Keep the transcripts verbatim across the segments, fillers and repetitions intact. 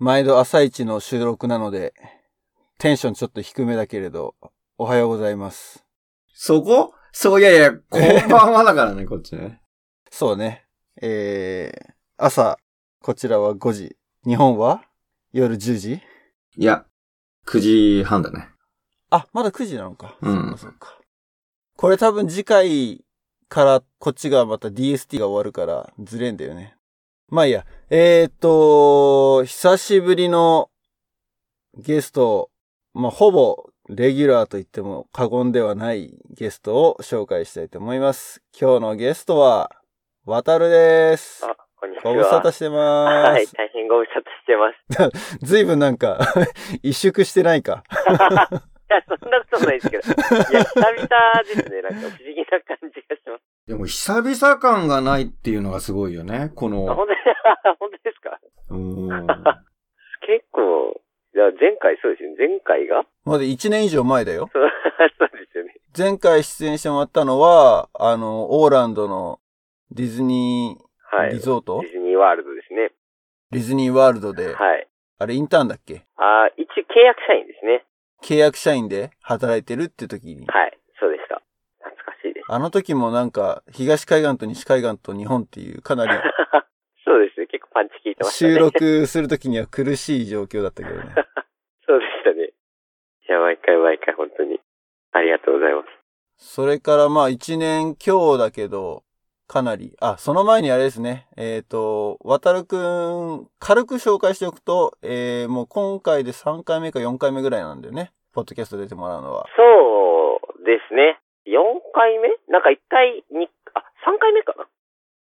毎度朝一の収録なので、テンションちょっと低めだけれど、おはようございます。そこ？そう、いやいや、こんばんはだからね、こっちね。そうね。えー、朝、こちらはごじ。日本は夜じゅうじ？いや、くじはんだね。あ、まだくじなのか。うん。そうかそうか。これ多分次回からこっちがまた ディーエスティー が終わるからずれんだよね。まあいいや。えーと、久しぶりのゲスト、まあほぼレギュラーと言っても過言ではないゲストを紹介したいと思います。今日のゲストは、わたるです。あ、こんにちは。ご無沙汰してまーす。はい、大変ご無沙汰してます。ずいぶんなんか、萎縮してないか。いや、そんなことないですけど。いや、久々ですね。なんか不思議な感じがします。でも、久々感がないっていうのがすごいよね。この。あ、本当に、本当ですか？うーん。結構、いや、前回そうですよね。前回がまだいちねん以上前だよ。そう、そうですよね。前回出演してもらったのは、あの、オーランドのディズニーリゾート、はい、ディズニーワールドですね。ディズニーワールドで。はい。あれ、インターンだっけ？あ、一応契約社員ですね。契約社員で働いてるって時に。はい、そうでした。懐かしいです。あの時もなんか、東海岸と西海岸と日本っていうかなり。そうですね、結構パンチ効いてましたね。収録する時には苦しい状況だったけどね。そうでしたね。いや、毎回毎回本当にありがとうございます。それからまあいちねん強だけど、かなり、あ、その前にあれですね、えっと、わたるくん、軽く紹介しておくと、えー、もう今回でさんかいめかよんかいめぐらいなんだよね、ポッドキャスト出てもらうのは。そうですね。よんかいめ？なんかいっかいに、あ、さんかいめかな。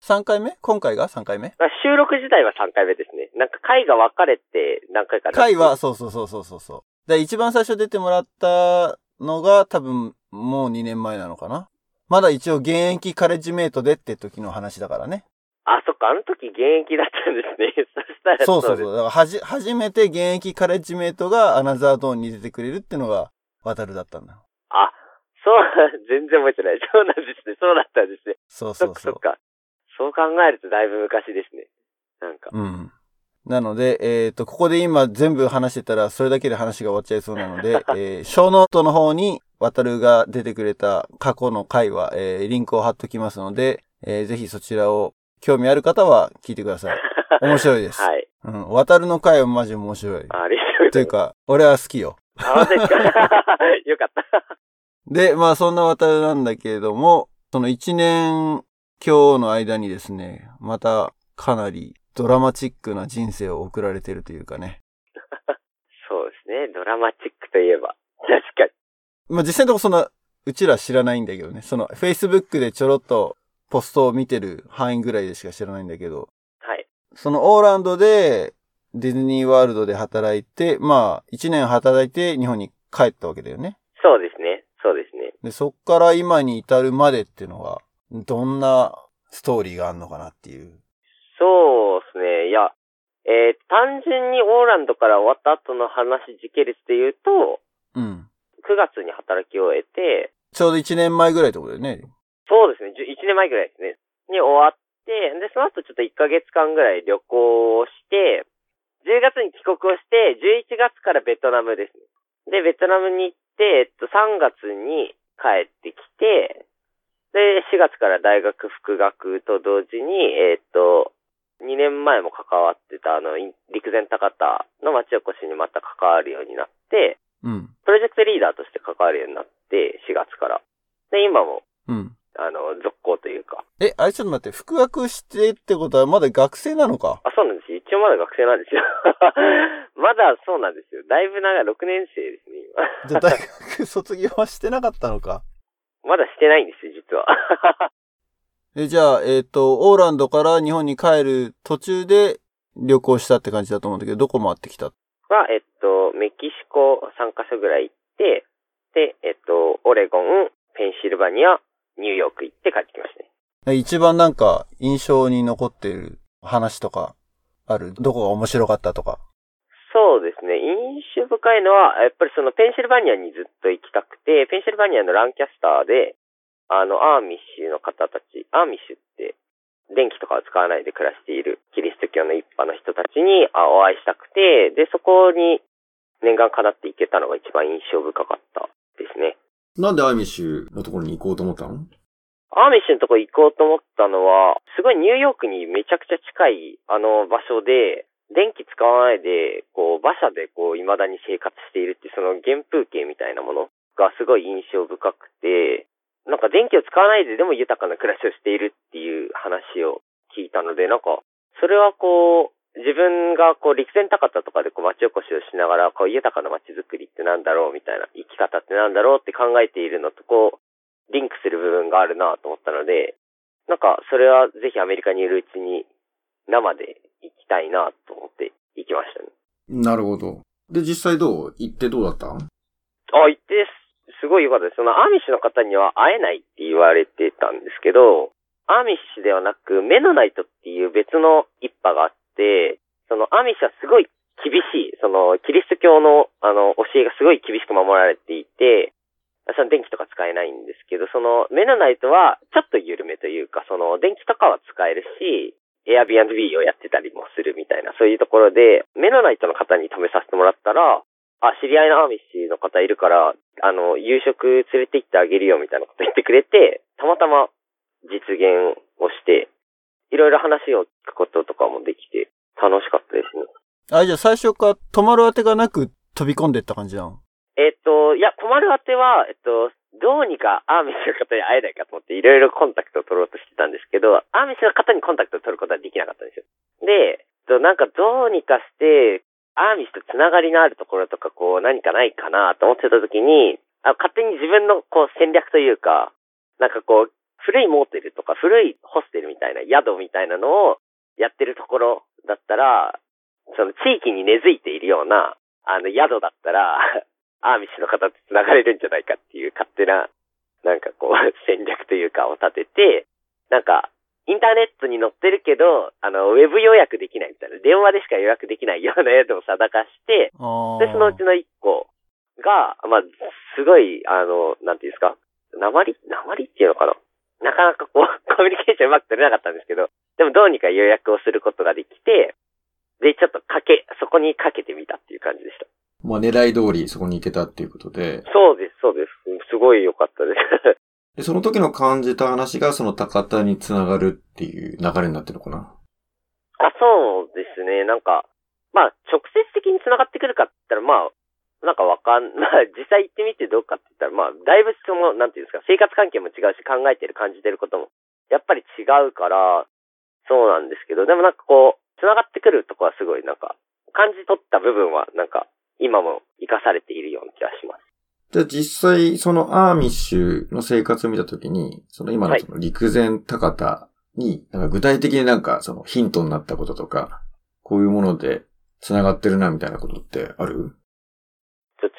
さんかいめ？今回がさんかいめ？収録自体はさんかいめですね。なんか回が分かれて何回か。回は、そうそうそうそうそうそう。で、一番最初出てもらったのが多分もうにねんまえなのかな。まだ一応現役カレッジメイトでって時の話だからね。あ、そっか、あの時現役だったんですね。そしたらそうそうそう。だからはじ、初めて現役カレッジメイトがアナザードーンに出てくれるってのがワタルだったんだ。あ、そう、全然覚えてない。そうなんですね。そうだったんですね。そうそうそう。そっか。そう考えるとだいぶ昔ですね。なんか。うん。なので、えっと、ここで今全部話してたらそれだけで話が終わっちゃいそうなので、えー、ショーノートの方にわたるが出てくれた過去の回は、えー、リンクを貼っときますので、えー、ぜひそちらを興味ある方は聞いてください。面白いです。はい。うん。わたるの回はマジ面白い。ありがとうございます。というか、俺は好きよ。あ、そうですか。よかった。で、まあそんなわたるなんだけれども、その一年今日の間にですね、またかなりドラマチックな人生を送られてるというかね。そうですね。ドラマチックといえば。確かに。まあ、実際のとこそんな、うちら知らないんだけどね。その、Facebook でちょろっとポストを見てる範囲ぐらいでしか知らないんだけど。はい。その、オーランドで、ディズニーワールドで働いて、まあ、一年働いて日本に帰ったわけだよね。そうですね。そうですね。で、そっから今に至るまでっていうのは、どんなストーリーがあるのかなっていう。そうですね。いや、えー、単純にオーランドから終わった後の話時系列で言うと、うん。くがつに働き終えて、ちょうどいちねんまえぐらいってことだよね。そうですね、いちねんまえぐらいですね。に終わって、で、その後ちょっといっかげつかんぐらい旅行をして、じゅうがつに帰国をして、じゅういちがつからベトナムですね。で、ベトナムに行って、えっと、さんがつに帰ってきて、で、しがつから大学復学と同時に、えっと、にねんまえも関わってた、あの、陸前高田の町おこしにまた関わるようになって、うん、プロジェクトリーダーとして関わるようになって、しがつから。で、今も、うん、あの、続行というか。え、あれちょっと待って、復学してってことはまだ学生なのか？あ、そうなんです。一応まだ学生なんですよ。まだそうなんですよ。だいぶ長い、ろくねん生ですね、今。じゃあ大学卒業はしてなかったのか？まだしてないんですよ、実は。え、じゃあ、えっと、オーランドから日本に帰る途中で旅行したって感じだと思うんだけど、どこ回ってきた？は、えっと、メキシコさんかしょぐらい行って、で、えっと、オレゴン、ペンシルバニア、ニューヨーク行って帰ってきましたね。一番なんか印象に残っている話とかある？どこが面白かったとか。そうですね。印象深いのは、やっぱりそのペンシルバニアにずっと行きたくて、ペンシルバニアのランキャスターで、あの、アーミッシュの方たち、アーミッシュって電気とかは使わないで暮らしているキリスキト教の一般の人たちにお会いしたくて、で、そこに念願かなっていけたのが一番印象深かったですね。なんでアーミッシュのところに行こうと思ったの？アーミッシュのところに行こうと思ったのは、すごいニューヨークにめちゃくちゃ近いあの場所で、電気使わないで、こう、馬車でこう、未だに生活しているって、その原風景みたいなものがすごい印象深くて、なんか電気を使わないででも豊かな暮らしをしているっていう話を聞いたので、なんか、それはこう、自分がこう、陸前高田とかでこう、町おこしをしながら、こう、豊かな町づくりってなんだろうみたいな、生き方ってなんだろうって考えているのとこう、リンクする部分があるなと思ったので、なんか、それはぜひアメリカにいるうちに、生で、行きたいなと思って行きましたね。なるほど。で、実際どう？行ってどうだった？あ、行ってすごい良かったです。そのアーミッシュの方には会えないって言われてたんですけど、アーミッシュではなくメノナイトっていう別の一派があって、そのアーミッシュはすごい厳しい、そのキリスト教のあの教えがすごい厳しく守られていて、その電気とか使えないんですけど、そのメノナイトはちょっと緩めというか、その電気とかは使えるし、Airbnb をやってたりもするみたいな、そういうところで、メノナイトの方に泊めさせてもらったら、あ、知り合いのアーミッシュの方いるから、あの、夕食連れて行ってあげるよみたいなこと言ってくれて、たまたま実現をして、いろいろ話を聞くこととかもできて、楽しかったですね。あ、じゃあ最初から泊まるあてがなく飛び込んでいった感じなの？えっと、いや、泊まるあては、えっと、どうにかアーミッシュの方に会えないかと思っていろいろコンタクトを取ろうとしてたんですけど、アーミッシュの方にコンタクトを取ることはできなかったんですよ。で、なんかどうにかして、アーミッシュとつながりのあるところとかこう何かないかなと思ってた時に、あ、勝手に自分のこう戦略というか、なんかこう古いモーテルとか古いホステルみたいな宿みたいなのをやってるところだったら、その地域に根付いているようなあの宿だったら、アーミッシュの方と繋がれるんじゃないかっていう勝手な、なんかこう、戦略というかを立てて、なんか、インターネットに載ってるけど、あの、ウェブ予約できないみたいな、電話でしか予約できないような宿を定かして、で、そのうちの一個が、まあ、すごい、あの、なんていうんですか、鉛鉛っていうのかな、なかなかこう、コミュニケーションうまく取れなかったんですけど、でもどうにか予約をすることができて、で、ちょっとかけ、そこにかけてみたっていう感じでした。まあ狙い通りそこに行けたっていうことで。そうです、そうです。すごい良かったですで。その時の感じた話がその高田につながるっていう流れになってるのかな？あ、そうですね。なんか、まあ直接的につながってくるかって言ったらまあ、なんかわかん、まあ実際行ってみてどうかって言ったらまあ、だいぶその、なんていうんですか、生活環境も違うし考えてる感じてることもやっぱり違うから、そうなんですけど、でもなんかこう、つながってくるとこはすごいなんか、感じ取った部分はなんか、今も生かされているような気がします。じゃあ実際、そのアーミッシュの生活を見たときに、その今のその陸前高田に、なんか具体的になんかそのヒントになったこととか、こういうもので繋がってるなみたいなことってある？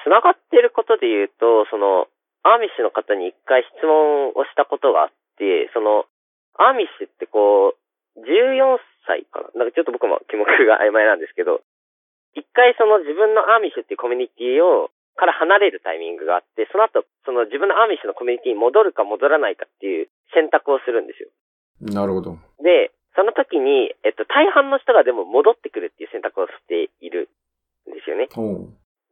繋がってることで言うと、そのアーミッシュの方に一回質問をしたことがあって、そのアーミッシュってこう、じゅうよんさいかな？なんかちょっと僕も記憶が曖昧なんですけど、一回その自分のアーミッシュっていうコミュニティをから離れるタイミングがあって、その後その自分のアーミッシュのコミュニティに戻るか戻らないかっていう選択をするんですよ。なるほど。で、その時に、えっと、大半の人がでも戻ってくるっていう選択をしているんですよね。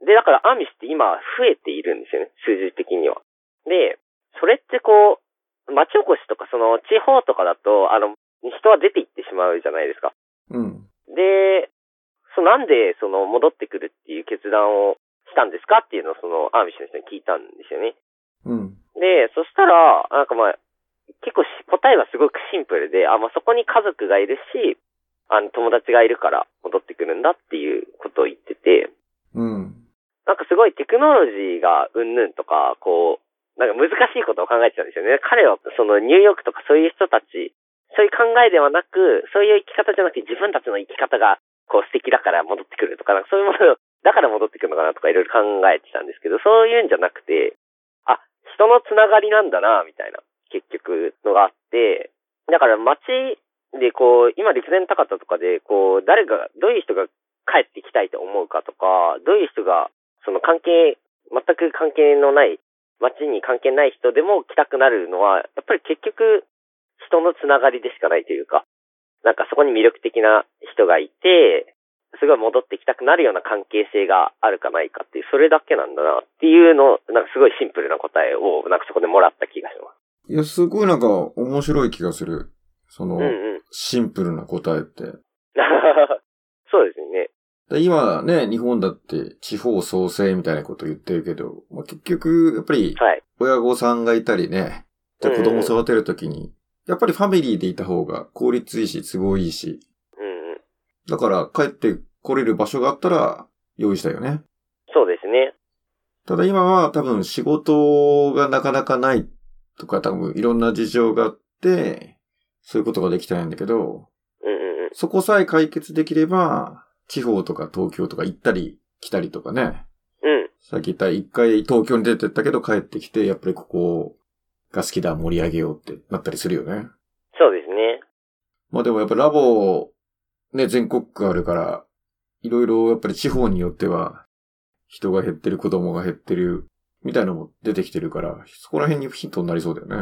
で、だからアーミッシュって今増えているんですよね、数字的には。で、それってこう、町おこしとかその地方とかだと、あの、人は出て行ってしまうじゃないですか。うん。で、なんでその戻ってくるっていう決断をしたんですかっていうのをそのアーミッシュの人に聞いたんですよね。うん。で、そしたら、なんかまあ、結構答えはすごくシンプルで、あ、まあそこに家族がいるし、あの友達がいるから戻ってくるんだっていうことを言ってて、うん。なんかすごいテクノロジーがうんぬんとか、こう、なんか難しいことを考えてたんですよね。彼はそのニューヨークとかそういう人たち、そういう考えではなく、そういう生き方じゃなくて自分たちの生き方がこう素敵だから戻ってくるとか、なんかそういうものだから戻ってくるのかなとかいろいろ考えてたんですけど、そういうんじゃなくて、あ、人のつながりなんだなみたいな結局のがあって、だから街でこう今陸前高田とかでこう誰がどういう人が帰ってきたいと思うかとか、どういう人がその関係全く関係のない街に関係ない人でも来たくなるのはやっぱり結局人のつながりでしかないというか。なんかそこに魅力的な人がいて、すごい戻ってきたくなるような関係性があるかないかっていう、それだけなんだなっていうの、なんかすごいシンプルな答えを、なんかそこでもらった気がします。いや、すごいなんか面白い気がする。その、うんうん、シンプルな答えって。そうですね。今ね、日本だって地方創生みたいなこと言ってるけど、まあ、結局、やっぱり、親御さんがいたりね、はい、子供を育てるときに、やっぱりファミリーでいた方が効率いいし、都合いいし、だから、帰って来れる場所があったら、用意したよね。そうですね。ただ今は多分仕事がなかなかないとか、多分いろんな事情があって、そういうことができてないんだけど、うんうんうん、そこさえ解決できれば、地方とか東京とか行ったり来たりとかね。うん。さっき言った一回東京に出てったけど帰ってきて、やっぱりここが好きだ、盛り上げようってなったりするよね。そうですね。まあでもやっぱラボね、全国区あるから、いろいろやっぱり地方によっては、人が減ってる、子供が減ってる、みたいなのも出てきてるから、そこら辺にヒントになりそうだよね。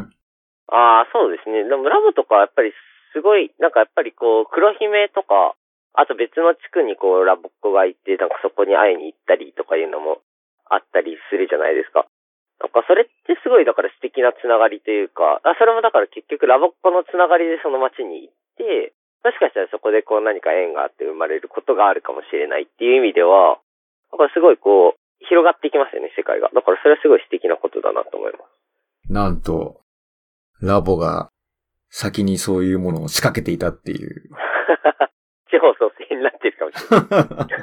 ああ、そうですね。でもラボとかやっぱりすごい、なんかやっぱりこう、黒姫とか、あと別の地区にこう、ラボっ子がいて、なんかそこに会いに行ったりとかいうのもあったりするじゃないですか。なんかそれってすごいだから素敵なつながりというか、あ、それもだから結局ラボっ子のつながりでその町に行って、もしかしたらそこでこう何か縁があって生まれることがあるかもしれないっていう意味では、だからすごいこう、広がっていきますよね、世界が。だからそれはすごい素敵なことだなと思います。なんと、ラボが先にそういうものを仕掛けていたっていう。地方創生になってるかもしれ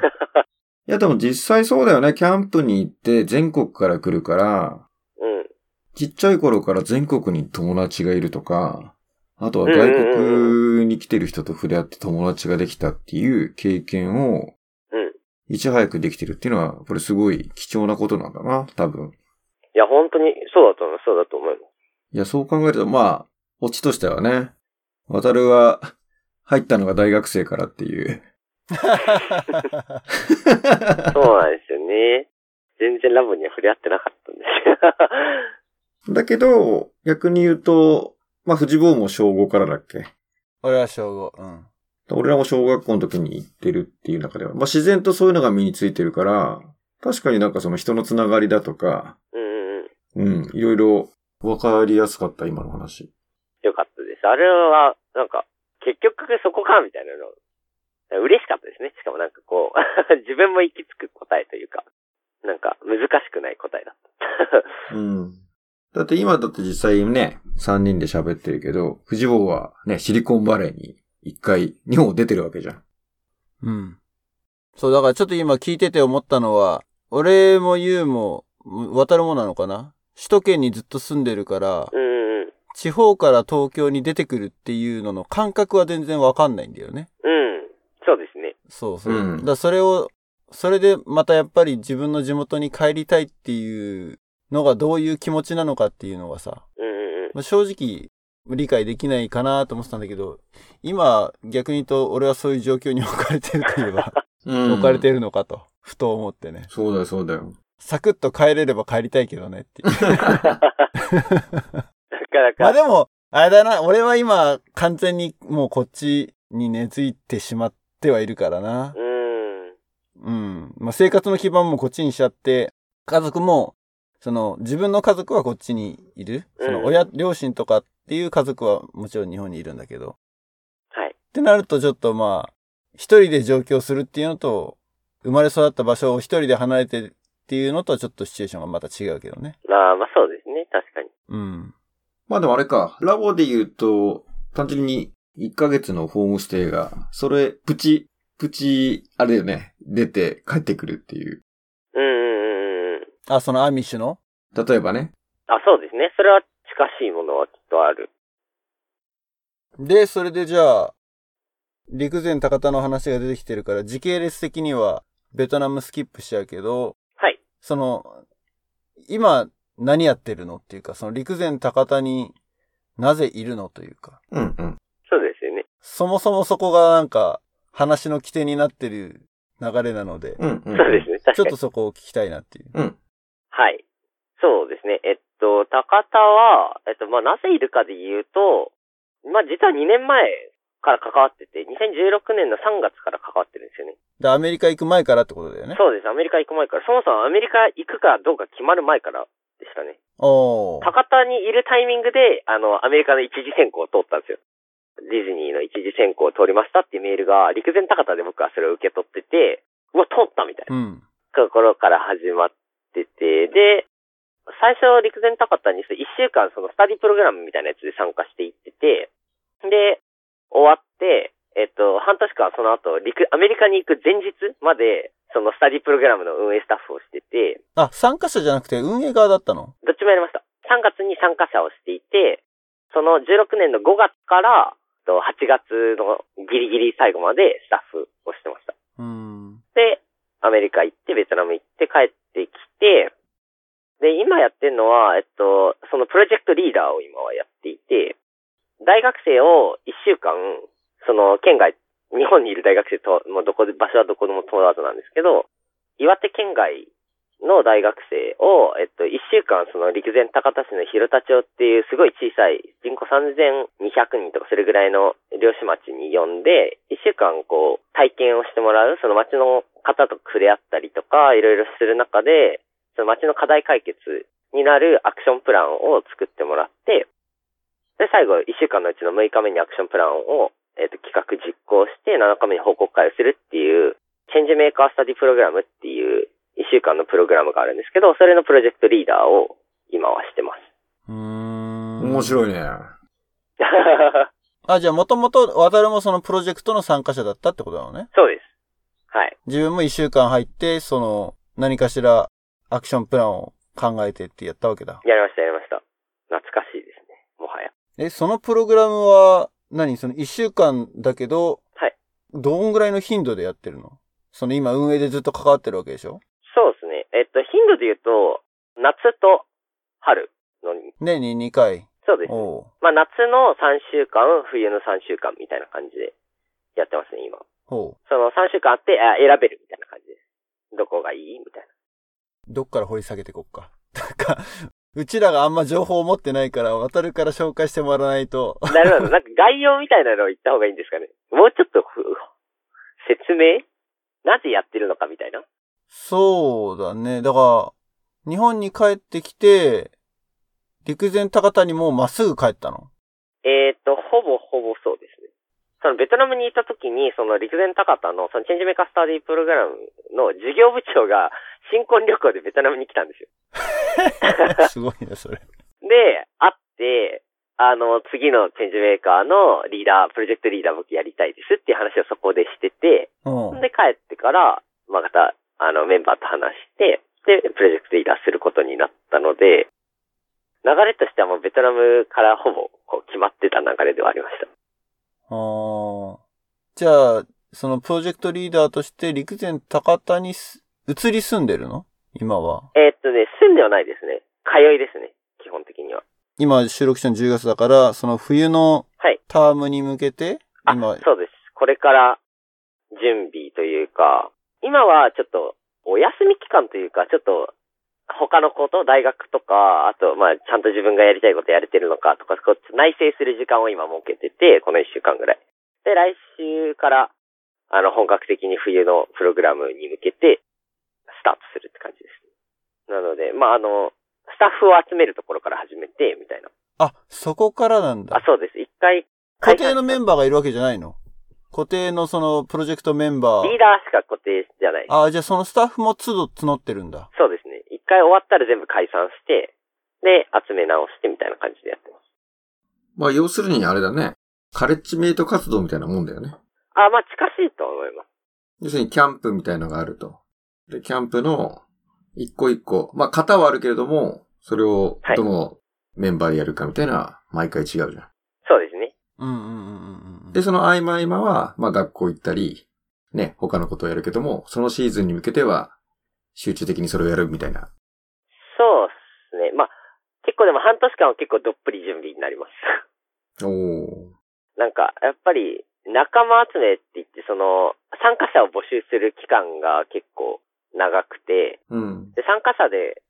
ない。いやでも実際そうだよね、キャンプに行って全国から来るから、うん、ちっちゃい頃から全国に友達がいるとか、あとは外国に来てる人と触れ合って友達ができたっていう経験を、いち早くできてるっていうのは、これすごい貴重なことなんだな、多分。いや、本当にそうだと思う、そうだと思う。いや、そう考えると、まあ、オチとしてはね、渡るは入ったのが大学生からっていう。そうなんですよね。全然ラボには触れ合ってなかったんですよ。だけど、逆に言うと、まあ、藤坊も小ごからだっけ？俺は小ご、うん。俺らも小学校の時に行ってるっていう中では、まあ、自然とそういうのが身についてるから、確かになんかその人のつながりだとか、うんうんうん。うん、いろいろ分かりやすかった、今の話。よかったです。あれは、なんか、結局そこか、みたいなの、嬉しかったですね。しかもなんかこう、自分も行き着く答えというか、なんか難しくない答えだった。うん。だって今だって実際ね、さんにんで喋ってるけど、藤坊はね、シリコンバレーに一回、日本を出てるわけじゃん。うん。そう、だからちょっと今聞いてて思ったのは、俺もユウも、渡るもなのかな？首都圏にずっと住んでるから、うんうん、地方から東京に出てくるっていうのの感覚は全然わかんないんだよね。うん。そうですね。そうそう。うん、だからそれを、それでまたやっぱり自分の地元に帰りたいっていう、のがどういう気持ちなのかっていうのがさ、うんうん、正直理解できないかなと思ってたんだけど、今逆に言うと俺はそういう状況に置かれてるといえば、うん、置かれてるのかとふと思ってね。そうだよそうだよ。サクッと帰れれば帰りたいけどねっていう。まあでもあれだな、俺は今完全にもうこっちに根付いてしまってはいるからな。うん。うん。まあ生活の基盤もこっちにしちゃって、家族もその自分の家族はこっちにいる、うん、その親、両親とかっていう家族はもちろん日本にいるんだけど。はい。ってなるとちょっとまあ、一人で上京するっていうのと、生まれ育った場所を一人で離れてっていうのとはちょっとシチュエーションがまた違うけどね。まあまあそうですね、確かに。うん。まあでもあれか、ラボで言うと、単純にいっかげつのホームステイが、それ、プチ、プチ、あれだよね、出て帰ってくるっていう。あ、そのアミッシュの？例えばね。あ、そうですね。それは近しいものはきっとある。で、それでじゃあ、陸前高田の話が出てきてるから、時系列的にはベトナムスキップしちゃうけど、はい。その、今何やってるのっていうか、その陸前高田になぜいるのというか。うんうん。そうですよね。そもそもそこがなんか話の起点になってる流れなので、うんうん、そうですね。ちょっとそこを聞きたいなっていう。うん。はい。そうですね。えっと、高田は、えっと、まあ、なぜいるかで言うと、まあ、実はにねんまえ、から関わってて、にせんじゅうろくねんのさんがつから関わってるんですよね。で、アメリカ行く前からってことだよね。そうです、アメリカ行く前から。そもそもアメリカ行くかどうか決まる前からでしたね。おー。博多にいるタイミングで、あの、アメリカの一次選考を通ったんですよ。ディズニーの一次選考を通りましたっていうメールが、陸前高田で僕はそれを受け取ってて、うわ、通ったみたいな。うん。ところから始まってて、で、最初陸前高田にいっしゅうかんそのスタディプログラムみたいなやつで参加していってて、で、終わって、えっと、半年間その後、陸、アメリカに行く前日まで、そのスタディプログラムの運営スタッフをしてて。あ、参加者じゃなくて運営側だったの？どっちもやりました。さんがつに参加者をしていて、そのじゅうろくねんのごがつからはちがつのギリギリ最後までスタッフをしてました。うん。で、アメリカ行って、ベトナム行って帰ってきて、で、今やってるのは、えっと、そのプロジェクトリーダーを今はやっていて、大学生をいっしゅうかん、その県外、日本にいる大学生と、もうどこで、場所はどこでも問わずなんですけど、岩手県外の大学生を、えっと、いっしゅうかん、その陸前高田市の広田町っていうすごい小さい、人口さんぜんにひゃくにんとかそれぐらいの漁師町に呼んで、いっしゅうかんこう、体験をしてもらう、その町の方と触れ合ったりとか、いろいろする中で、その町の課題解決になるアクションプランを作ってもらって、で、最後、いっしゅうかんのうちのむいかめにアクションプランを、えっと、企画実行して、なのかめに報告会をするっていう、チェンジメーカースタディプログラムっていう、いっしゅうかんのプログラムがあるんですけど、それのプロジェクトリーダーを今はしてます。うーん。面白いね。あ、じゃあ、もともと、渡るもそのプロジェクトの参加者だったってことなのね。そうです。はい。自分もいっしゅうかん入って、その、何かしら、アクションプランを考えてってやったわけだ。やりました、やりました。懐かしいですね、もはや。え、そのプログラムは何、そのいっしゅうかんだけど、はい。どんぐらいの頻度でやってるの？その今運営でずっと関わってるわけでしょ？そうですね。えっと、頻度で言うと、夏と春のに。年ににかい。そうです。おう。まあ夏のさんしゅうかん、冬のさんしゅうかんみたいな感じでやってますね、今。おう。そのさんしゅうかんあって、あ、選べるみたいな感じです。どこがいいみたいな。どっから掘り下げていこっか。なんか、うちらがあんま情報を持ってないから、渡るから紹介してもらわないと。なるほど。なんか概要みたいなのを言った方がいいんですかね。もうちょっと、説明？なぜやってるのかみたいな。そうだね。だから、日本に帰ってきて、陸前高田にもうまっすぐ帰ったの？えーと、ほぼほぼそうですね。そのベトナムにいた時に、その陸前高田の、そのチェンジメーカースタディプログラムの事業部長が、新婚旅行でベトナムに来たんですよ。すごいね、それ。で、会って、あの、次のチェンジメーカーのリーダー、プロジェクトリーダー僕やりたいですっていう話をそこでしてて、うん、で、帰ってから、また、あの、メンバーと話して、で、プロジェクトリーダーすることになったので、流れとしてはもうベトナムからほぼこう決まってた流れではありました。ああ。じゃあ、そのプロジェクトリーダーとして陸前高田にす、移り住んでるの？今は。えー、っとね、住んではないですね。通いですね。基本的には。今収録したのじゅうがつだから、その冬のタームに向けて、はい、今。あ、そうです。これから準備というか、今はちょっとお休み期間というか、ちょっと他のこと、大学とか、あとまあちゃんと自分がやりたいことやれてるのかとか、こう内省する時間を今設けてて、このいっしゅうかんぐらい。で、来週からあの本格的に冬のプログラムに向けて、スタートするって感じです。なので、まあ、あの、スタッフを集めるところから始めて、みたいな。あ、そこからなんだ。あ、そうです。一回。固定のメンバーがいるわけじゃないの？固定のその、プロジェクトメンバー。リーダーしか固定じゃない。あ、じゃあそのスタッフも都度募ってるんだ。そうですね。一回終わったら全部解散して、で、集め直してみたいな感じでやってます。まあ、要するにあれだね。カレッジメイト活動みたいなもんだよね。あ、まあ、近しいと思います。要するにキャンプみたいなのがあると。で、キャンプの一個一個、まあ型はあるけれども、それをどのメンバーでやるかみたいな、毎回違うじゃん。そうですね。うんうんうんうん。で、その合間合間は、まあ学校行ったり、ね、他のことをやるけども、そのシーズンに向けては、集中的にそれをやるみたいな。そうですね。まあ、結構でも半年間は結構どっぷり準備になります。おー。なんか、やっぱり、仲間集めって言って、その、参加者を募集する期間が結構、長くて、うん、で参加者で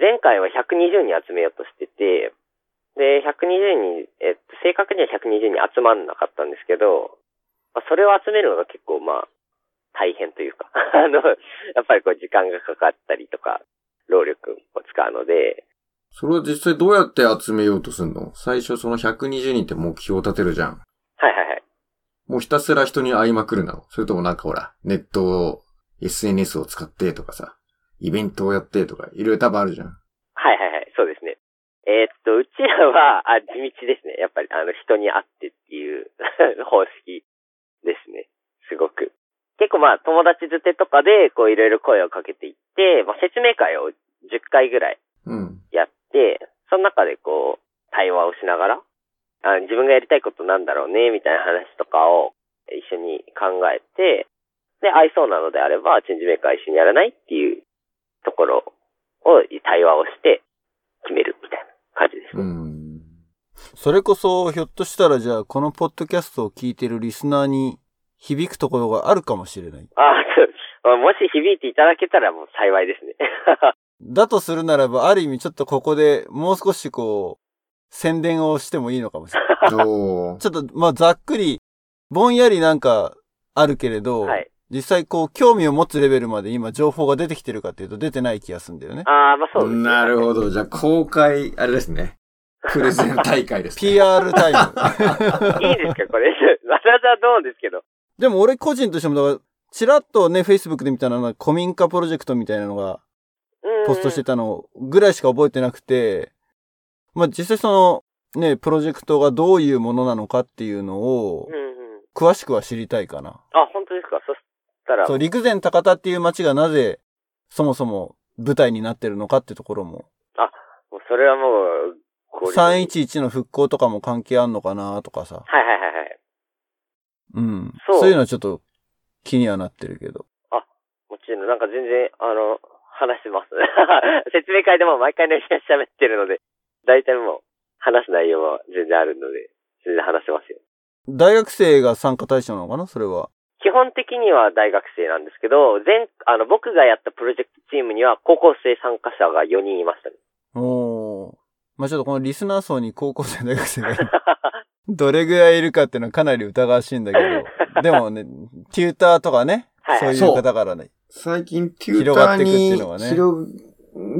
前回はひゃくにじゅうにん集めようとしてて、で、ひゃくにじゅうにん、えっと、正確にはひゃくにじゅうにん集まんなかったんですけど、まあ、それを集めるのが結構まあ、大変というか、あの、やっぱりこう時間がかかったりとか、労力を使うので。それは実際どうやって集めようとするの？最初そのひゃくにじゅうにんって目標を立てるじゃん。はいはいはい。もうひたすら人に会いまくるなの？それともなんかほら、ネットを、エスエヌエス を使ってとかさ、イベントをやってとか、いろいろ多分あるじゃん。はいはいはい、そうですね。えー、っと、うちらは、あ、地道ですね。やっぱり、あの、人に会ってっていう方式ですね。すごく。結構まあ、友達づてとかで、こう、いろいろ声をかけていって、まあ、説明会をじゅっかいぐらいやって、うん、その中でこう、対話をしながら、あの自分がやりたいことなんだろうね、みたいな話とかを一緒に考えて、で、合いそうなのであれば、チェンジメーカー一緒にやらないっていうところを、対話をして決めるみたいな感じですね。うん。それこそ、ひょっとしたらじゃあ、このポッドキャストを聞いてるリスナーに響くところがあるかもしれない。ああ、もし響いていただけたらもう幸いですね。だとするならば、ある意味ちょっとここでもう少しこう、宣伝をしてもいいのかもしれない。おー。ちょっと、まあ、ざっくり、ぼんやりなんかあるけれど、はい、実際こう興味を持つレベルまで今情報が出てきてるかっていうと出てない気がするんだよね。ああ、まあそうですね。なるほど。じゃあ公開、あれですね。プレゼン大会ですね。ピーアール タイム。いいですかこれ。私はどうですけど。でも俺個人としても、だから、ちらっとね、Facebook で見たのは古民家プロジェクトみたいなのが、ポストしてたのぐらいしか覚えてなくて、まあ実際その、ね、プロジェクトがどういうものなのかっていうのを、詳しくは知りたいかな。うんうん、あ、本当ですか。そそう、陸前高田っていう町がなぜ、そもそも舞台になってるのかってところも。あ、それはもう、さんいちいちの復興とかも関係あんのかなとかさ。はいはいはいはい。うん。そう。そういうのはちょっと気にはなってるけど。あ、もちろん、なんか全然、あの、話しますね。説明会でも毎回のように喋ってるので、大体もう、話す内容は全然あるので、全然話せますよ。大学生が参加対象なのかなそれは。基本的には大学生なんですけど、全、あの、僕がやったプロジェクトチームには高校生参加者がよにんいましたね。おー。まあ、ちょっとこのリスナー層に高校生、大学生がどれぐらいいるかっていうのはかなり疑わしいんだけど、でもね、テューターとかね、そういう方からね。最近テューターに広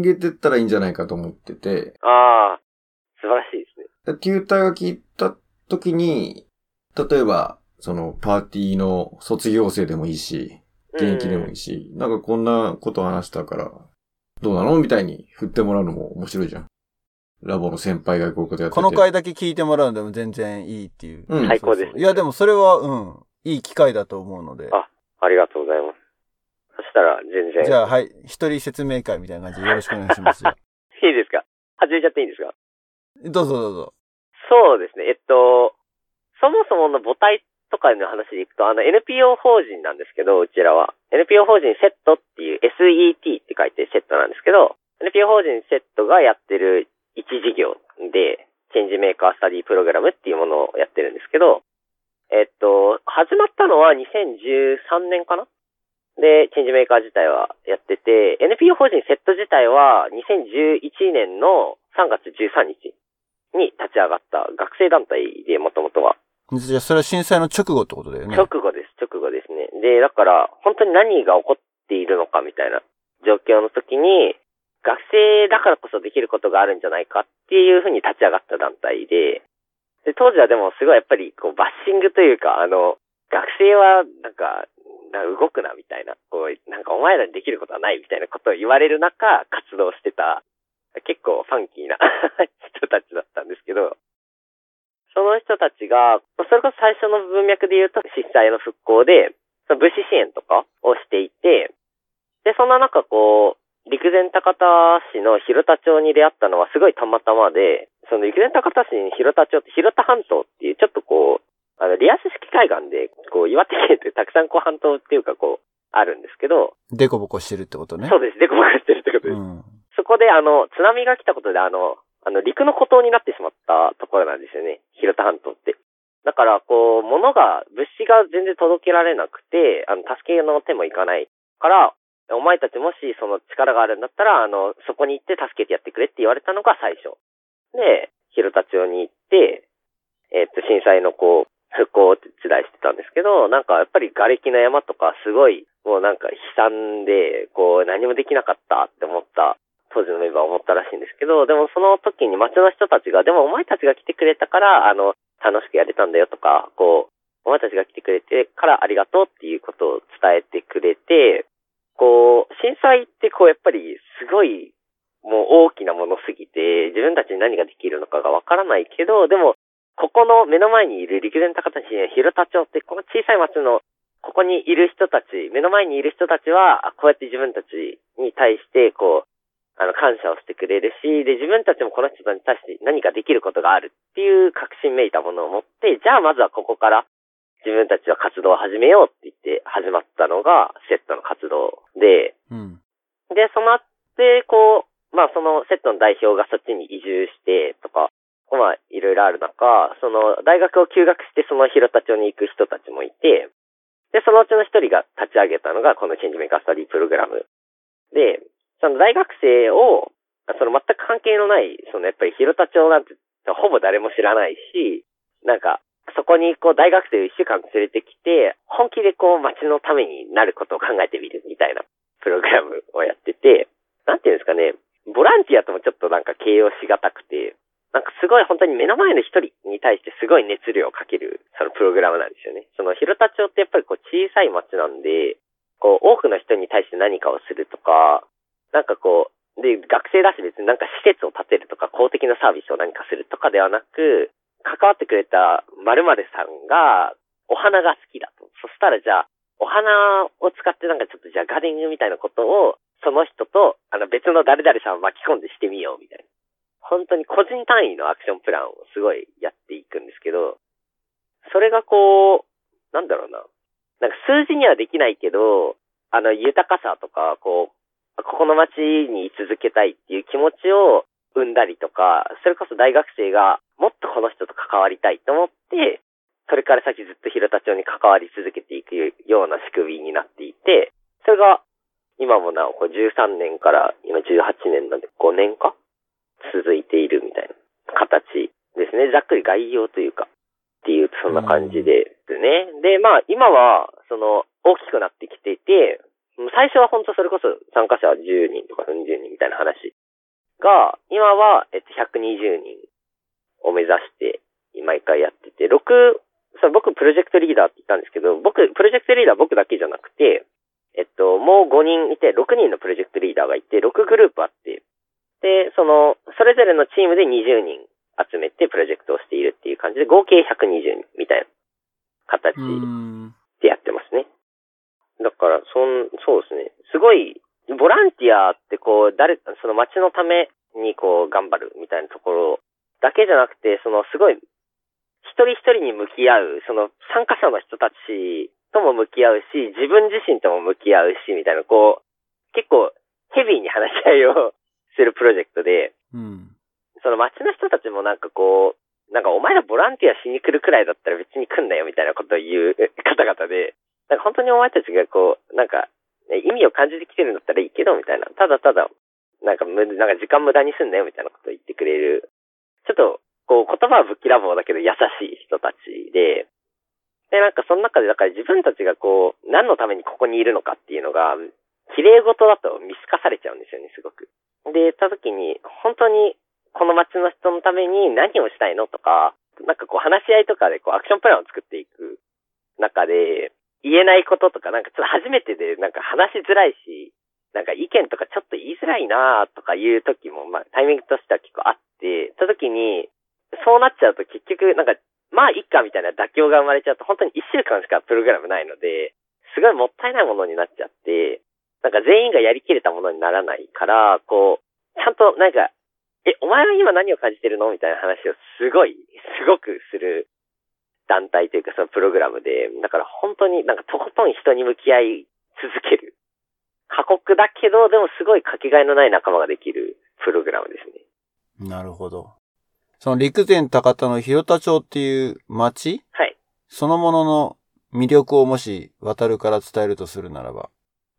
げてったらいいんじゃないかと思ってて。ああ、素晴らしいですね。テューターが聞いた時に、例えば、そのパーティーの卒業生でもいいし、現役でもいいし、うん、なんかこんなこと話したから、どうなのみたいに振ってもらうのも面白いじゃん。ラボの先輩がこういうことやってて。この回だけ聞いてもらうのでも全然いいっていう。うん、最高です、ね、そうそう。いやでもそれは、うん、いい機会だと思うので。あ、ありがとうございます。そしたら全然。じゃあはい、一人説明会みたいな感じでよろしくお願いします。いいですか？始めちゃっていいんですか？どうぞどうぞ。そうですね、えっと、そもそもの母体とかの話でいくと、あの エヌピーオー 法人なんですけど、うちらは。エヌピーオー 法人セットっていう エスイーティー って書いてセットなんですけど、エヌピーオー 法人セットがやってる一事業で、チェンジメーカースタディプログラムっていうものをやってるんですけど、えっと、始まったのはにせんじゅうさんねんかなで、チェンジメーカー自体はやってて、エヌピーオー 法人セット自体はにせんじゅういちねんのさんがつじゅうさんにちに立ち上がった学生団体で、もともとは。じゃあそれは震災の直後ってことだよね。直後です、直後ですね。で、だから本当に何が起こっているのかみたいな状況の時に、学生だからこそできることがあるんじゃないかっていうふうに立ち上がった団体で、で当時はでもすごいやっぱりこうバッシングというか、あの、学生はなんか、なんか動くなみたいな、こう、なんかお前らにできることはないみたいなことを言われる中、活動してた、結構ファンキーな人たちだったんですけど、その人たちが、それこそ最初の文脈で言うと、震災の復興で、その物資支援とかをしていて、で、そんな中こう、陸前高田市の広田町に出会ったのはすごいたまたまで、その陸前高田市に広田町って広田半島っていう、ちょっとこう、あの、リアス式海岸で、こう、岩手県ってたくさんこう半島っていうかこう、あるんですけど。デコボコしてるってことね。そうです、デコボコしてるってことです。うん、そこであの、津波が来たことであの、あの、陸の孤島になってしまったところなんですよね。広田半島って。だから、こう、物が、物資が全然届けられなくて、あの、助けの手もいかないから、お前たちもしその力があるんだったら、あの、そこに行って助けてやってくれって言われたのが最初。で、広田町に行って、えー、っと、震災のこう、復興を手伝いしてたんですけど、なんかやっぱり瓦礫の山とかすごい、もうなんか悲惨で、こう何もできなかったって思った、当時のメンバーは思ったらしいんですけど、でもその時に町の人たちが、でもお前たちが来てくれたから、あの、楽しくやれたんだよとか、こう、お前たちが来てくれてからありがとうっていうことを伝えてくれて、こう、震災ってこうやっぱりすごい、もう大きなものすぎて、自分たちに何ができるのかがわからないけど、でも、ここの目の前にいる陸前高田市の広田町って、この小さい町の、ここにいる人たち、目の前にいる人たちは、こうやって自分たちに対して、こう、あの、感謝をしてくれるし、で、自分たちもこの人に対して何かできることがあるっていう確信めいたものを持って、じゃあまずはここから自分たちは活動を始めようって言って始まったのが、セットの活動で、うん、で、その後、こう、まあ、そのセットの代表がそっちに移住してとか、まあ、いろいろある中、その、大学を休学して、その広田町に行く人たちもいて、で、そのうちの一人が立ち上げたのが、このチェンジメーカースタディプログラム。で、その大学生を、その全く関係のない、そのやっぱり広田町なんて、ほぼ誰も知らないし、なんか、そこにこう、大学生を一週間連れてきて、本気でこう、町のためになることを考えてみるみたいな、プログラムをやってて、なんていうんですかね、ボランティアともちょっとなんか形容しがたくて、なんかすごい本当に目の前の一人に対してすごい熱量をかける、そのプログラムなんですよね。その広田町ってやっぱりこう小さい町なんで、こう多くの人に対して何かをするとか、なんかこう、で、学生だし別になんか施設を建てるとか公的なサービスを何かするとかではなく、関わってくれた〇〇さんがお花が好きだと。そしたらじゃあ、お花を使ってなんかちょっとじゃあガーデニングみたいなことを、その人とあの別の誰々さんを巻き込んでしてみようみたいな。本当に個人単位のアクションプランをすごいやっていくんですけど、それがこう、なんだろうな。なんか数字にはできないけど、あの豊かさとか、こう、ここの街に居続けたいっていう気持ちを生んだりとか、それこそ大学生がもっとこの人と関わりたいと思って、それから先ずっと広田町に関わり続けていくような仕組みになっていて、それが今もなお、じゅうさんねんから今じゅうはちねんなんでごねんか続いているみたいな形ですね。ざっくり概要というか、っていうとそんな感じですね。うん、で、まあ今は、その、大きくなってきていて、最初は本当それこそ参加者はじゅうにんとかよんじゅうにんみたいな話が、今は、えっと、ひゃくにじゅうにんを目指して、毎回やってて、ろく、それ僕プロジェクトリーダーって言ったんですけど、僕、プロジェクトリーダー僕だけじゃなくて、えっと、もうごにんいて、ろくにんのプロジェクトリーダーがいて、ろくグループあって、で、その、それぞれのチームでにじゅうにん集めてプロジェクトをしているっていう感じで、合計ひゃくにじゅうにんみたいな形でやってますね。だから、そん、そうですね。すごい、ボランティアってこう、誰、その町のためにこう、頑張るみたいなところだけじゃなくて、そのすごい、一人一人に向き合う、その参加者の人たちとも向き合うし、自分自身とも向き合うし、みたいな、こう、結構、ヘビーに話し合いを、してるプロジェクトで、うん、その町の人たちもなんかこう、なんかお前らボランティアしに来るくらいだったら別に来んなよみたいなことを言う方々で、なんか本当にお前たちがこう、なんか意味を感じてきてるんだったらいいけどみたいな、ただただなんかむ、なんか時間無駄にすんなよみたいなことを言ってくれる、ちょっとこう言葉はぶっきらぼうだけど優しい人たちで、でなんかその中でだから自分たちがこう、何のためにここにいるのかっていうのが、綺麗事だと見透かされちゃうんですよね、すごく。で、たときに、本当に、この街の人のために何をしたいのとか、なんかこう話し合いとかでこうアクションプランを作っていく中で、言えないこととか、なんかちょっと初めてでなんか話しづらいし、なんか意見とかちょっと言いづらいなとかいうときも、まあタイミングとしては結構あって、たときに、そうなっちゃうと結局、なんか、まあいっかみたいな妥協が生まれちゃうと、本当にいっしゅうかんしかプログラムないので、すごいもったいないものになっちゃって、なんか全員がやりきれたものにならないから、こう、ちゃんとなんか、え、お前は今何を感じてるのみたいな話をすごい、すごくする団体というかそのプログラムで、だから本当になんかとことん人に向き合い続ける。過酷だけど、でもすごいかけがえのない仲間ができるプログラムですね。なるほど。その陸前高田の広田町っていう町、はい、そのものの魅力をもし渡るから伝えるとするならば、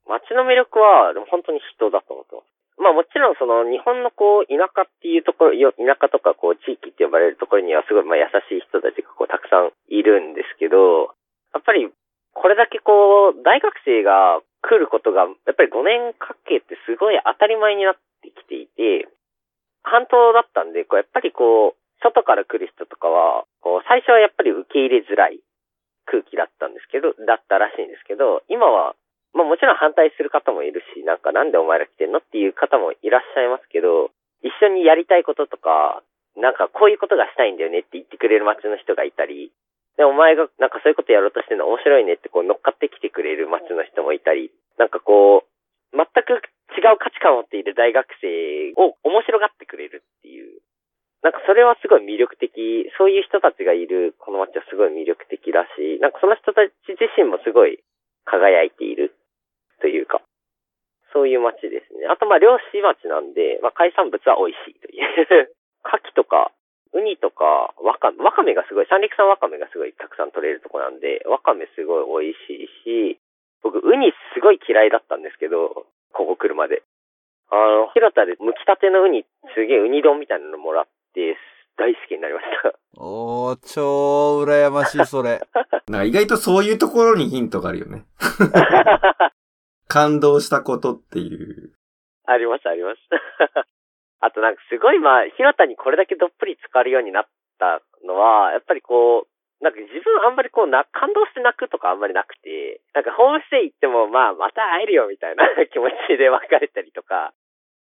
街の魅力は、でも本当に人だと思ってます。まあもちろんその日本のこう田舎っていうところ、田舎とかこう地域って呼ばれるところにはすごいまあ優しい人たちがこうたくさんいるんですけど、やっぱりこれだけこう大学生が来ることがやっぱりごねんかけてすごい当たり前になってきていて、半島だったんでこうやっぱりこう外から来る人とかはこう最初はやっぱり受け入れづらい空気だったんですけど、だったらしいんですけど、今はまあもちろん反対する方もいるし、なんかなんでお前ら来てんのっていう方もいらっしゃいますけど、一緒にやりたいこととか、なんかこういうことがしたいんだよねって言ってくれる街の人がいたり、で、お前がなんかそういうことやろうとしてるの面白いねってこう乗っかってきてくれる街の人もいたり、なんかこう、全く違う価値観を持っている大学生を面白がってくれるっていう。なんかそれはすごい魅力的、そういう人たちがいるこの街はすごい魅力的だし、なんかその人たち自身もすごい輝いている。というか、そういう町ですね。あとまあ漁師町なんで、まあ海産物は美味しいという。牡蠣とか、ウニとか、ワカメ、ワカメがすごい、三陸産ワカメがすごいたくさん取れるとこなんで、ワカメすごい美味しいし、僕ウニすごい嫌いだったんですけど、ここ来るまで。あの、広田で剥きたてのウニ、すげえウニ丼みたいなのもらって、大好きになりました。おー、超羨ましい、それ。なんか意外とそういうところにヒントがあるよね。感動したことっていう。ありました、ありました。あとなんかすごいまあ、広田にこれだけどっぷり浸かるようになったのは、やっぱりこう、なんか自分あんまりこうな、感動して泣くとかあんまりなくて、なんかホームステイ行ってもまあ、また会えるよみたいな気持ちで別れたりとか、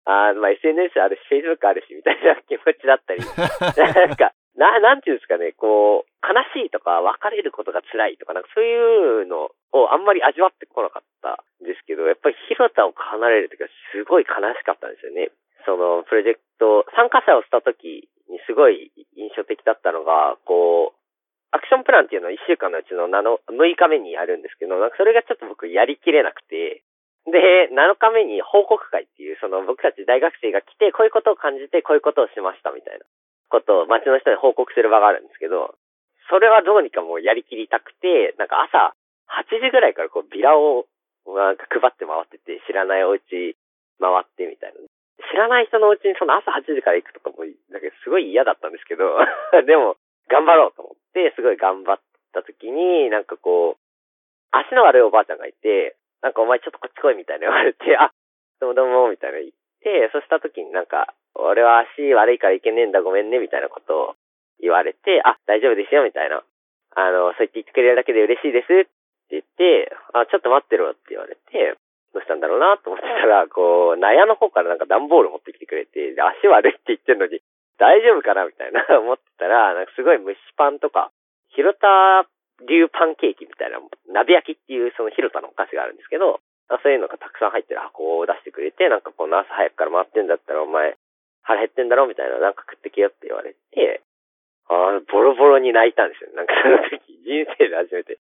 あまあ エスエヌエス あるし、Facebook あるしみたいな気持ちだったり、なんか、な、なんていうんですかね、こう、悲しいとか別れることが辛いとか、なんかそういうのをあんまり味わってこなかったんですけど、やっぱり広田を離れるときはすごい悲しかったんですよね。その、プロジェクト、参加者をしたときにすごい印象的だったのが、こう、アクションプランっていうのをいっしゅうかんのうちのむいかめにやるんですけど、なんかそれがちょっと僕やりきれなくて、で、なのかめに報告会っていう、その僕たち大学生が来て、こういうことを感じて、こういうことをしましたみたいな。ことを街の人に報告する場があるんですけど、それはどうにかもうやりきりたくて、なんか朝はちじぐらいからこうビラをなんか配って回ってて、知らないお家回ってみたいな。知らない人のお家にその朝はちじから行くとかも、なんかすごい嫌だったんですけど、でも頑張ろうと思って、すごい頑張った時に、なんかこう、足の悪いおばあちゃんがいて、なんかお前ちょっとこっち来いみたいな言われて、あ、どうもどうもみたいな言って、そうした時になんか、俺は足悪いからいけねえんだごめんねみたいなことを言われて、あ、大丈夫ですよみたいな、あの、そう言って言ってくれるだけで嬉しいですって言って、あ、ちょっと待ってろって言われて、どうしたんだろうなと思ってたら、こう、納屋の方からなんか段ボール持ってきてくれて、足悪いって言ってるのに大丈夫かなみたいな思ってたら、なんかすごい蒸しパンとか、広田流パンケーキみたいな、鍋焼きっていうその広田のお菓子があるんですけど、そういうのがたくさん入ってる箱を出してくれて、なんかこの朝早くから回ってんだったらお前、腹減ってんだろみたいな、なんか食ってけよって言われて、あボロボロに泣いたんですよ。なんかその時、人生で初めて。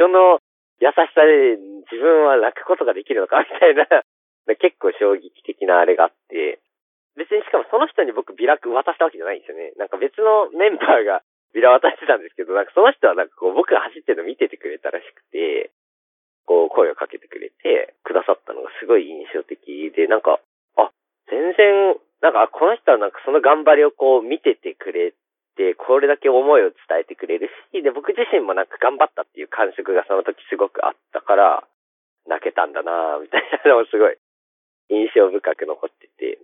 その優しさで自分は泣くことができるのかみたいな、結構衝撃的なあれがあって、別にしかもその人に僕ビラ渡したわけじゃないんですよね。なんか別のメンバーがビラ渡してたんですけど、なんかその人はなんかこう僕が走ってるの見ててくれたらしくて、こう声をかけてくれてくださったのがすごい印象的で、なんか、あ、全然、なんか、この人はなんかその頑張りをこう見ててくれて、これだけ思いを伝えてくれるし、で、僕自身もなんか頑張ったっていう感触がその時すごくあったから、泣けたんだなぁ、みたいなのもすごい印象深く残ってて、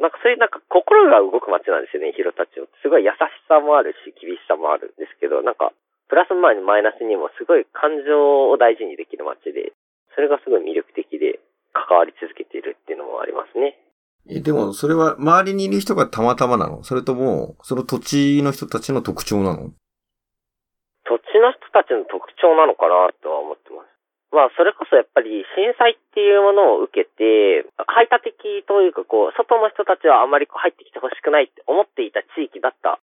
なんかそういうなんか心が動く街なんですよね、広田町。すごい優しさもあるし、厳しさもあるんですけど、なんか、プラスもマイナスにもすごい感情を大事にできる街で、それがすごい魅力的で、関わり続けているっていうのもありますね。え、でも、それは、周りにいる人がたまたまなの？それとも、その土地の人たちの特徴なの？土地の人たちの特徴なのかなとは思ってます。まあ、それこそやっぱり、震災っていうものを受けて、排他的というか、こう、外の人たちはあまり入ってきてほしくないって思っていた地域だった。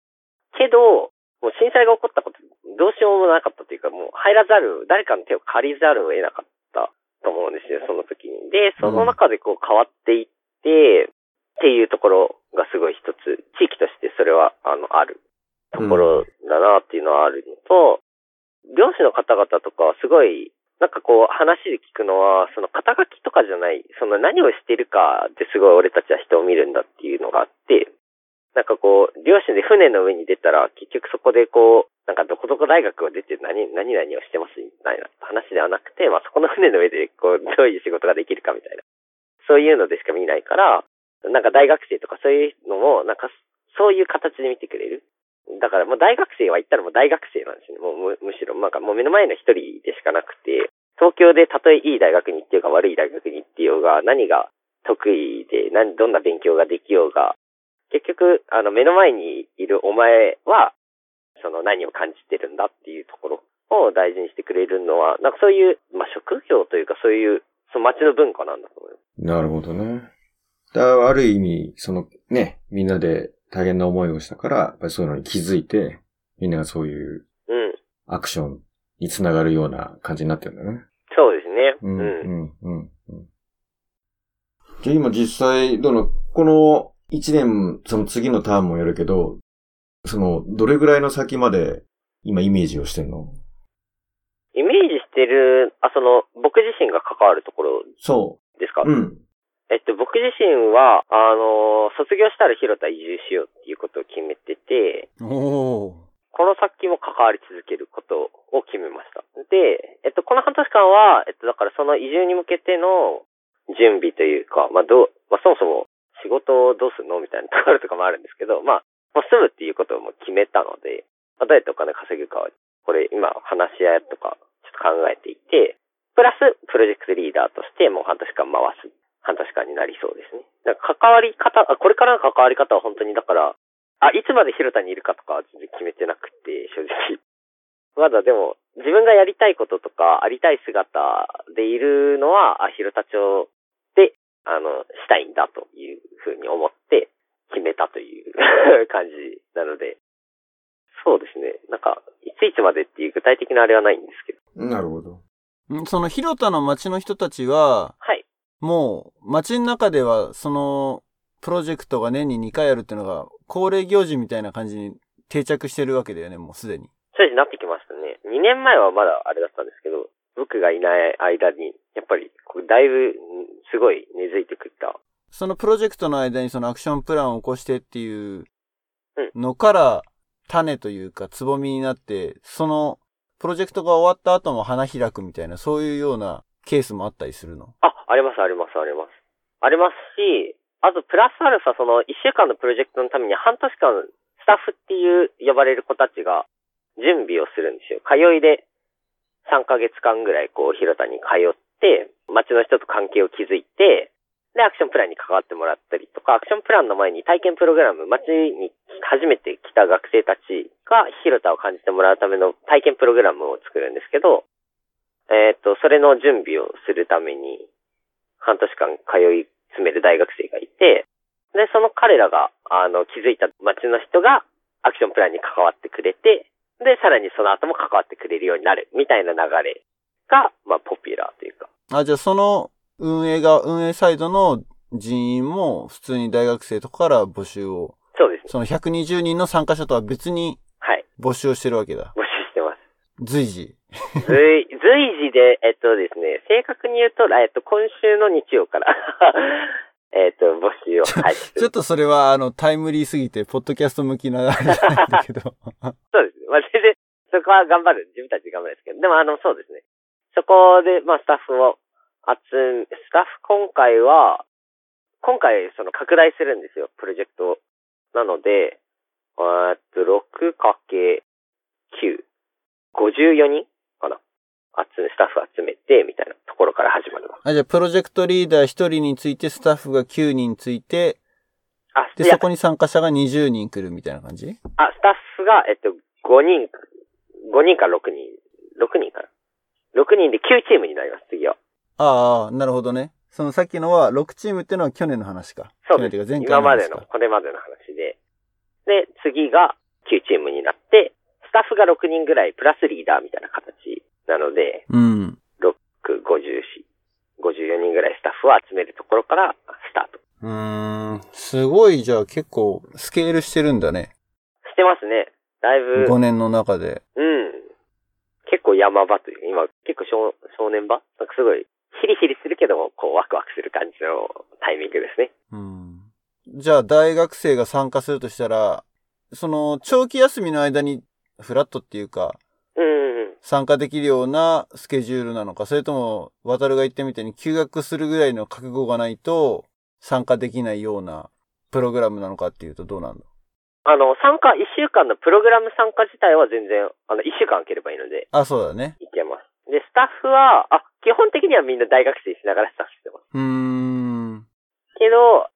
けど、もう震災が起こったこと、どうしようもなかったというか、もう入らざる、誰かの手を借りざるを得なかったと思うんですよ、その時に。で、その中でこう変わっていって、うんで、っていうところがすごい一つ、地域としてそれは、あの、あるところだなっていうのはあるのと、うん、漁師の方々とかはすごい、なんかこう話で聞くのは、その肩書きとかじゃない、その何をしてるかですごい俺たちは人を見るんだっていうのがあって、なんかこう、両親で船の上に出たら、結局そこでこう、なんかどこどこ大学を出て何、何々をしてますみたいな話ではなくて、まあそこの船の上でこう、どういう仕事ができるかみたいな。そういうのでしか見ないから、なんか大学生とかそういうのも、なんかそういう形で見てくれる。だからもう大学生は言ったらもう大学生なんですね。もう む, むしろ、なんかもう目の前の一人でしかなくて、東京でたとえいい大学に行ってようが悪い大学に行ってようが、何が得意で、何、どんな勉強ができようが、結局、あの、目の前にいるお前は、その何を感じてるんだっていうところを大事にしてくれるのは、なんかそういう、まあ、職業というかそういう、その街の文化なんだと思います。なるほどね。だからある意味、そのね、みんなで大変な思いをしたから、やっぱりそういうのに気づいて、みんながそういう、アクションにつながるような感じになってるんだね。うん、そうですね。うん、うん、うん。うん、じゃあ今実際、どの、この、一年、その次のターンもやるけど、その、どれぐらいの先まで、今イメージをしてるの？イメージしてる、あ、その、僕自身が関わるところですか？そう。うん。えっと、僕自身は、あの、卒業したら広田移住しようっていうことを決めてて、おー。この先も関わり続けることを決めました。で、えっと、この半年間は、えっと、だからその移住に向けての準備というか、まあ、どう、まあ、そもそも、仕事をどうするのみたいなところとかもあるんですけど、まあ、もう住むっていうことをもう決めたので、まあ、どうやってお金稼ぐかは、これ今話し合いとかちょっと考えていて、プラスプロジェクトリーダーとしてもう半年間回す、半年間になりそうですね。だから関わり方、これからの関わり方は本当にだから、あ、いつまで広田にいるかとかは全然決めてなくて、正直。まだでも、自分がやりたいこととか、ありたい姿でいるのは、あ、広田町、あの、したいんだというふうに思って決めたという感じなので、そうですね。なんか、いついつまでっていう具体的なあれはないんですけど。なるほど。その広田の町の人たちは、はい。もう、町の中では、その、プロジェクトが年ににかいあるっていうのが、恒例行事みたいな感じに定着してるわけだよね、もうすでに。そうです、なってきましたね。にねんまえはまだあれだったんですけど、僕がいない間に、やっぱり、だいぶ、すごい根付いてくった。そのプロジェクトの間にそのアクションプランを起こしてっていうのから、種というか、つぼみになって、その、プロジェクトが終わった後も花開くみたいな、そういうようなケースもあったりするの？あ、あります、あります、あります。ありますし、あと、プラスアルファ、その、一週間のプロジェクトのために、半年間、スタッフっていう、呼ばれる子たちが、準備をするんですよ。通いで。さんかげつかんぐらいこう広田に通って町の人と関係を築いて、でアクションプランに関わってもらったりとか、アクションプランの前に体験プログラム、町に初めて来た学生たちが広田を感じてもらうための体験プログラムを作るんですけど、えっとそれの準備をするために半年間通い詰める大学生がいて、でその彼らがあの気づいた町の人がアクションプランに関わってくれて、で、さらにその後も関わってくれるようになる、みたいな流れが、まあ、ポピュラーというか。あ、じゃあその運営が、運営サイドの人員も、普通に大学生とかから募集を。そうですね。そのひゃくにじゅうにんの参加者とは別に、はい。募集をしてるわけだ。募集してます。随時。随、随時で、えっとですね、正確に言うと、えっと、今週の日曜から。えっと、募集を。はい。ちょっとそれは、あの、タイムリーすぎて、ポッドキャスト向きな、あれじゃないんだけど。そうですね。まあ、全然、そこは頑張る。自分たちで頑張るんですけど。でも、あの、そうですね。そこで、まあ、スタッフを集め、スタッフ今回は、今回、その、拡大するんですよ。プロジェクトを。なので、えっと、ろくかけるきゅう。ごじゅうよにんかな。集め、スタッフ集めて、みたいなところから始まります。あ、じゃあ、プロジェクトリーダーひとりについて、スタッフがきゅうにんついて、あ、で、そこに参加者がにじゅうにん来るみたいな感じ？あ、スタッフが、えっと、ごにん、ごにんかろくにん、ろくにんかな。ろくにんできゅうチームになります、次は。ああ、なるほどね。そのさっきのは、ろくチームってのは去年の話か。そうです。去年というか前回の話か。今までの、これまでの話で。で、次がきゅうチームになって、スタッフがろくにんぐらい、プラスリーダーみたいな形。なので、うん。ろく、ごじゅうよん、ごじゅうよにんぐらいスタッフを集めるところからスタート。うーん。すごい、じゃあ結構スケールしてるんだね。してますね。だいぶ。ごねんの中で。うん。結構山場という、今結結構少年場なんかすごいヒリヒリするけどもこうワクワクする感じのタイミングですね。うん。じゃあ大学生が参加するとしたら、その長期休みの間にフラットっていうか、うんうんうん、参加できるようなスケジュールなのか、それとも渡るが言ったみたいに休学するぐらいの覚悟がないと参加できないようなプログラムなのかっていうとどうなんだ。あの、参加、一週間のプログラム参加自体は全然、あの、一週間空ければいいので。あ、そうだね。いけます。で、スタッフは、あ、基本的にはみんな大学生しながらスタッフしてます。うーん。けど、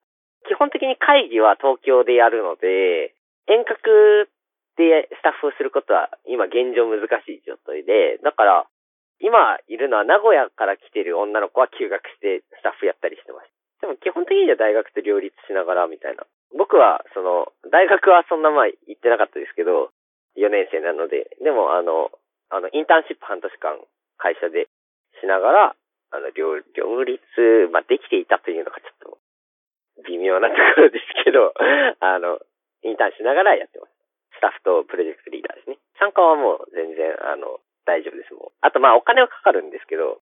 基本的に会議は東京でやるので、遠隔でスタッフをすることは今現状難しい状態で、だから、今いるのは名古屋から来てる女の子は休学してスタッフやったりしてます。でも基本的には大学と両立しながらみたいな。僕は、その、大学はそんな前行ってなかったですけど、よねん生なので、でもあの、あの、インターンシップ半年間会社でしながら、あの、両、両立、まあ、できていたというのがちょっと、微妙なところですけど、あの、インターンしながらやってます。スタッフとプロジェクトリーダーですね。参加はもう全然、あの、大丈夫です、もう。あと、まあ、お金はかかるんですけど、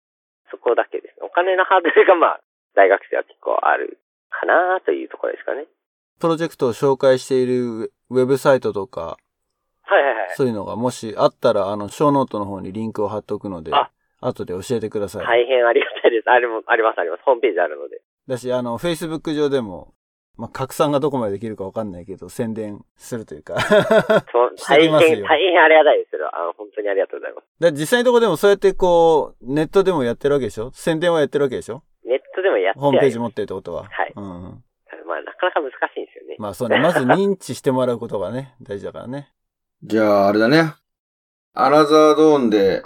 そこだけですね。お金のハードルが、まあ、大学生は結構あるかなというところですかね。プロジェクトを紹介しているウェブサイトとか、はいはいはい、そういうのがもしあったら、あの、ショーノートの方にリンクを貼っとくので、あ、後で教えてください。大変ありがたいです。あれも、ありますあります。ホームページあるので。だし、あの、Facebook 上でも、まあ、拡散がどこまでできるかわかんないけど、宣伝するというかそうしてきますよ。大変、大変ありがたいですけど、あの、本当にありがとうございます。だ実際のところでもそうやってこう、ネットでもやってるわけでしょ？宣伝はやってるわけでしょ？ネットでもやってる。ホームページ持ってるってことは。はい。うん。まあ、なかなか難しいんですよね。まあ、そうね。まず認知してもらうことがね、大事だからね。じゃあ、あれだね。アナザードーンで、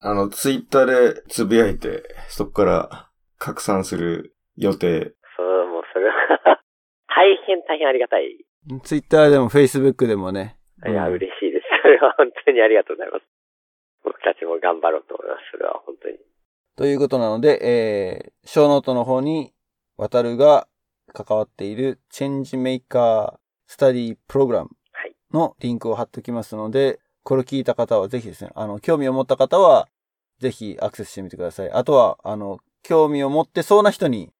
あの、ツイッターでつぶやいて、そこから拡散する予定。そう、もうそれは、大変大変ありがたい。ツイッターでもフェイスブックでもね。いや、うん、嬉しいです。それは本当にありがとうございます。僕たちも頑張ろうと思います。それは本当に。ということなので、えー、ショーノートの方に、渡るが、関わっているチェンジメーカースタディプログラムのリンクを貼っておきますので、これ聞いた方はぜひですね、あの、興味を持った方はぜひアクセスしてみてください。あとは、あの、興味を持ってそうな人に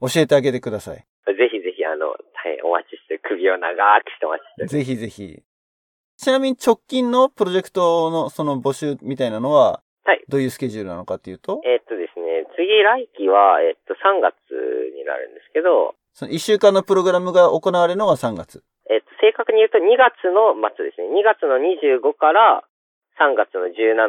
教えてあげてください。ぜひぜひ、あの、はい、お待ちして、首を長くしてお待ちして。ぜひぜひ。ちなみに直近のプロジェクトのその募集みたいなのは、はい。どういうスケジュールなのかっていうと、えー、っとですね、次来期は、えー、っと、さんがつになるんですけど、そのいっしゅうかんのプログラムが行われるのがさんがつ。えっと、正確に言うとにがつの末ですね。にがつのにじゅうごからさんがつのじゅうしちの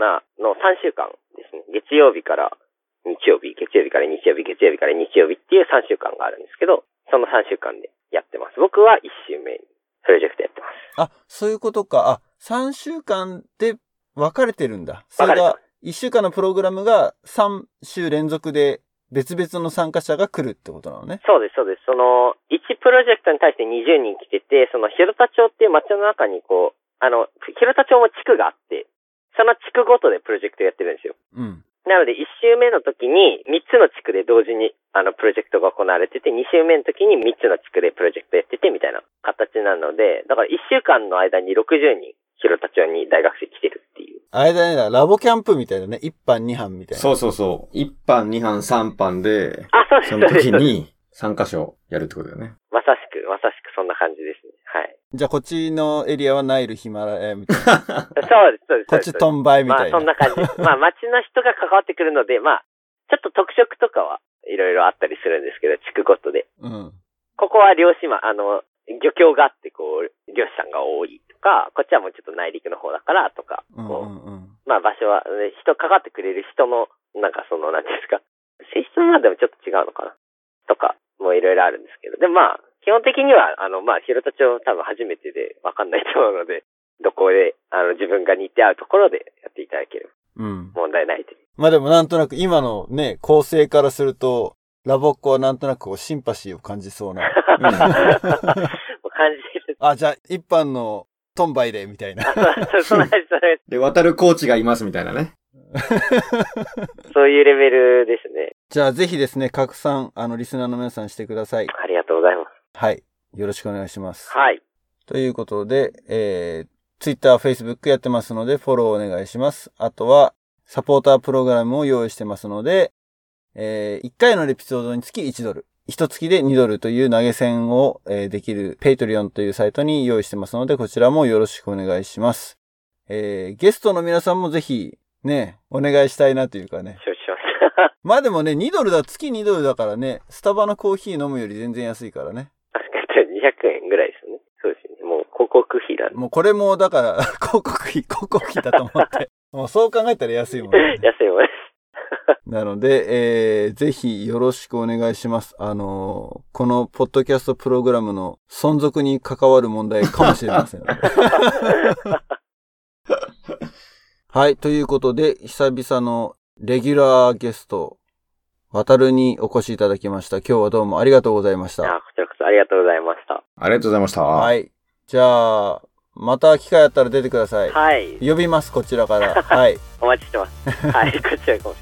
さんしゅうかんですね。月曜日から日曜日、月曜日から日曜日、月曜日から日曜日っていうさんしゅうかんがあるんですけど、そのさんしゅうかんでやってます。僕はいっしゅうめにプロジェクトやってます。あ、そういうことか。あ、さんしゅうかんで分かれてるんだ。それがいっしゅうかんのプログラムがさん週連続で別々の参加者が来るってことなのね。そうです、そうです。その、いちプロジェクトに対してにじゅうにん来てて、その、広田町っていう町の中にこう、あの、広田町も地区があって、その地区ごとでプロジェクトやってるんですよ。うん。なので、いち週目の時にみっつの地区で同時に、あの、プロジェクトが行われてて、に週目の時にみっつの地区でプロジェクトやってて、みたいな形なので、だからいっしゅうかんの間にろくじゅうにん、広田町に大学生来てるっていう。あれだね、ラボキャンプみたいなね、いち班に班みたいな。そうそうそう。いち班、に班、さん班で、あ、そうです。その時にさんカ所やるってことだよね。まさしく、まさしくそんな感じですね。はい。じゃあこっちのエリアはナイル、ヒマラヤみたいな。そうです、そうです。こっちトンバイみたいな。まあそんな感じです。まあ町の人が関わってくるので、まあ、ちょっと特色とかはいろいろあったりするんですけど、地区ごとで。うん。ここは漁師ま、あの、漁協があって、こう、漁師さんが多い。かこっちはもうちょっと内陸の方だからとか、うんうんうん、まあ場所は、ね、人かかってくれる人のなんかその何ですか性質の中でもちょっと違うのかなとかもいろいろあるんですけど、でまあ基本的にはあのまあ広田町多分初めてでわかんないと思うので、どこであの自分が似て合うところでやっていただける、うん、問題ないという。まあでもなんとなく今のね構成からするとラボっ子はなんとなくこうシンパシーを感じそうな感じる。あ、じゃあ一般のトンバイで、みたいな。で、渡るコーチがいます、みたいなね。そういうレベルですね。じゃあ、ぜひですね、拡散、あの、リスナーの皆さんしてください。ありがとうございます。はい。よろしくお願いします。はい。ということで、えー、Twitter、Facebook やってますので、フォローお願いします。あとは、サポータープログラムを用意してますので、えー、いっかいのエピソードにつきいちドル、いちがつでにドルという投げ銭をできる Patreon というサイトに用意してますので、こちらもよろしくお願いします。えー、ゲストの皆さんもぜひね、お願いしたいなというかね。まあでもね、にドルだ、月にドルだからね、スタバのコーヒー飲むより全然安いからね。確かににひゃくえんぐらいですね。そうですね。もう広告費だ、ね。もうこれもだから、広告費、広告費だと思って。もうそう考えたら安いもんね。安いもんね。なので、えー、ぜひよろしくお願いします。あのー、このポッドキャストプログラムの存続に関わる問題かもしれません、ね。はい、ということで、久々のレギュラーゲスト、渡るにお越しいただきました。今日はどうもありがとうございました。こちらこそありがとうございました。ありがとうございました。はい。じゃあ、また機会あったら出てください。はい。呼びます、こちらから。はい。お待ちしてます。はい、こちらこそ。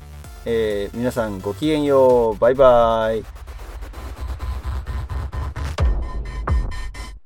えー、皆さんごきげんよう。バイバイ。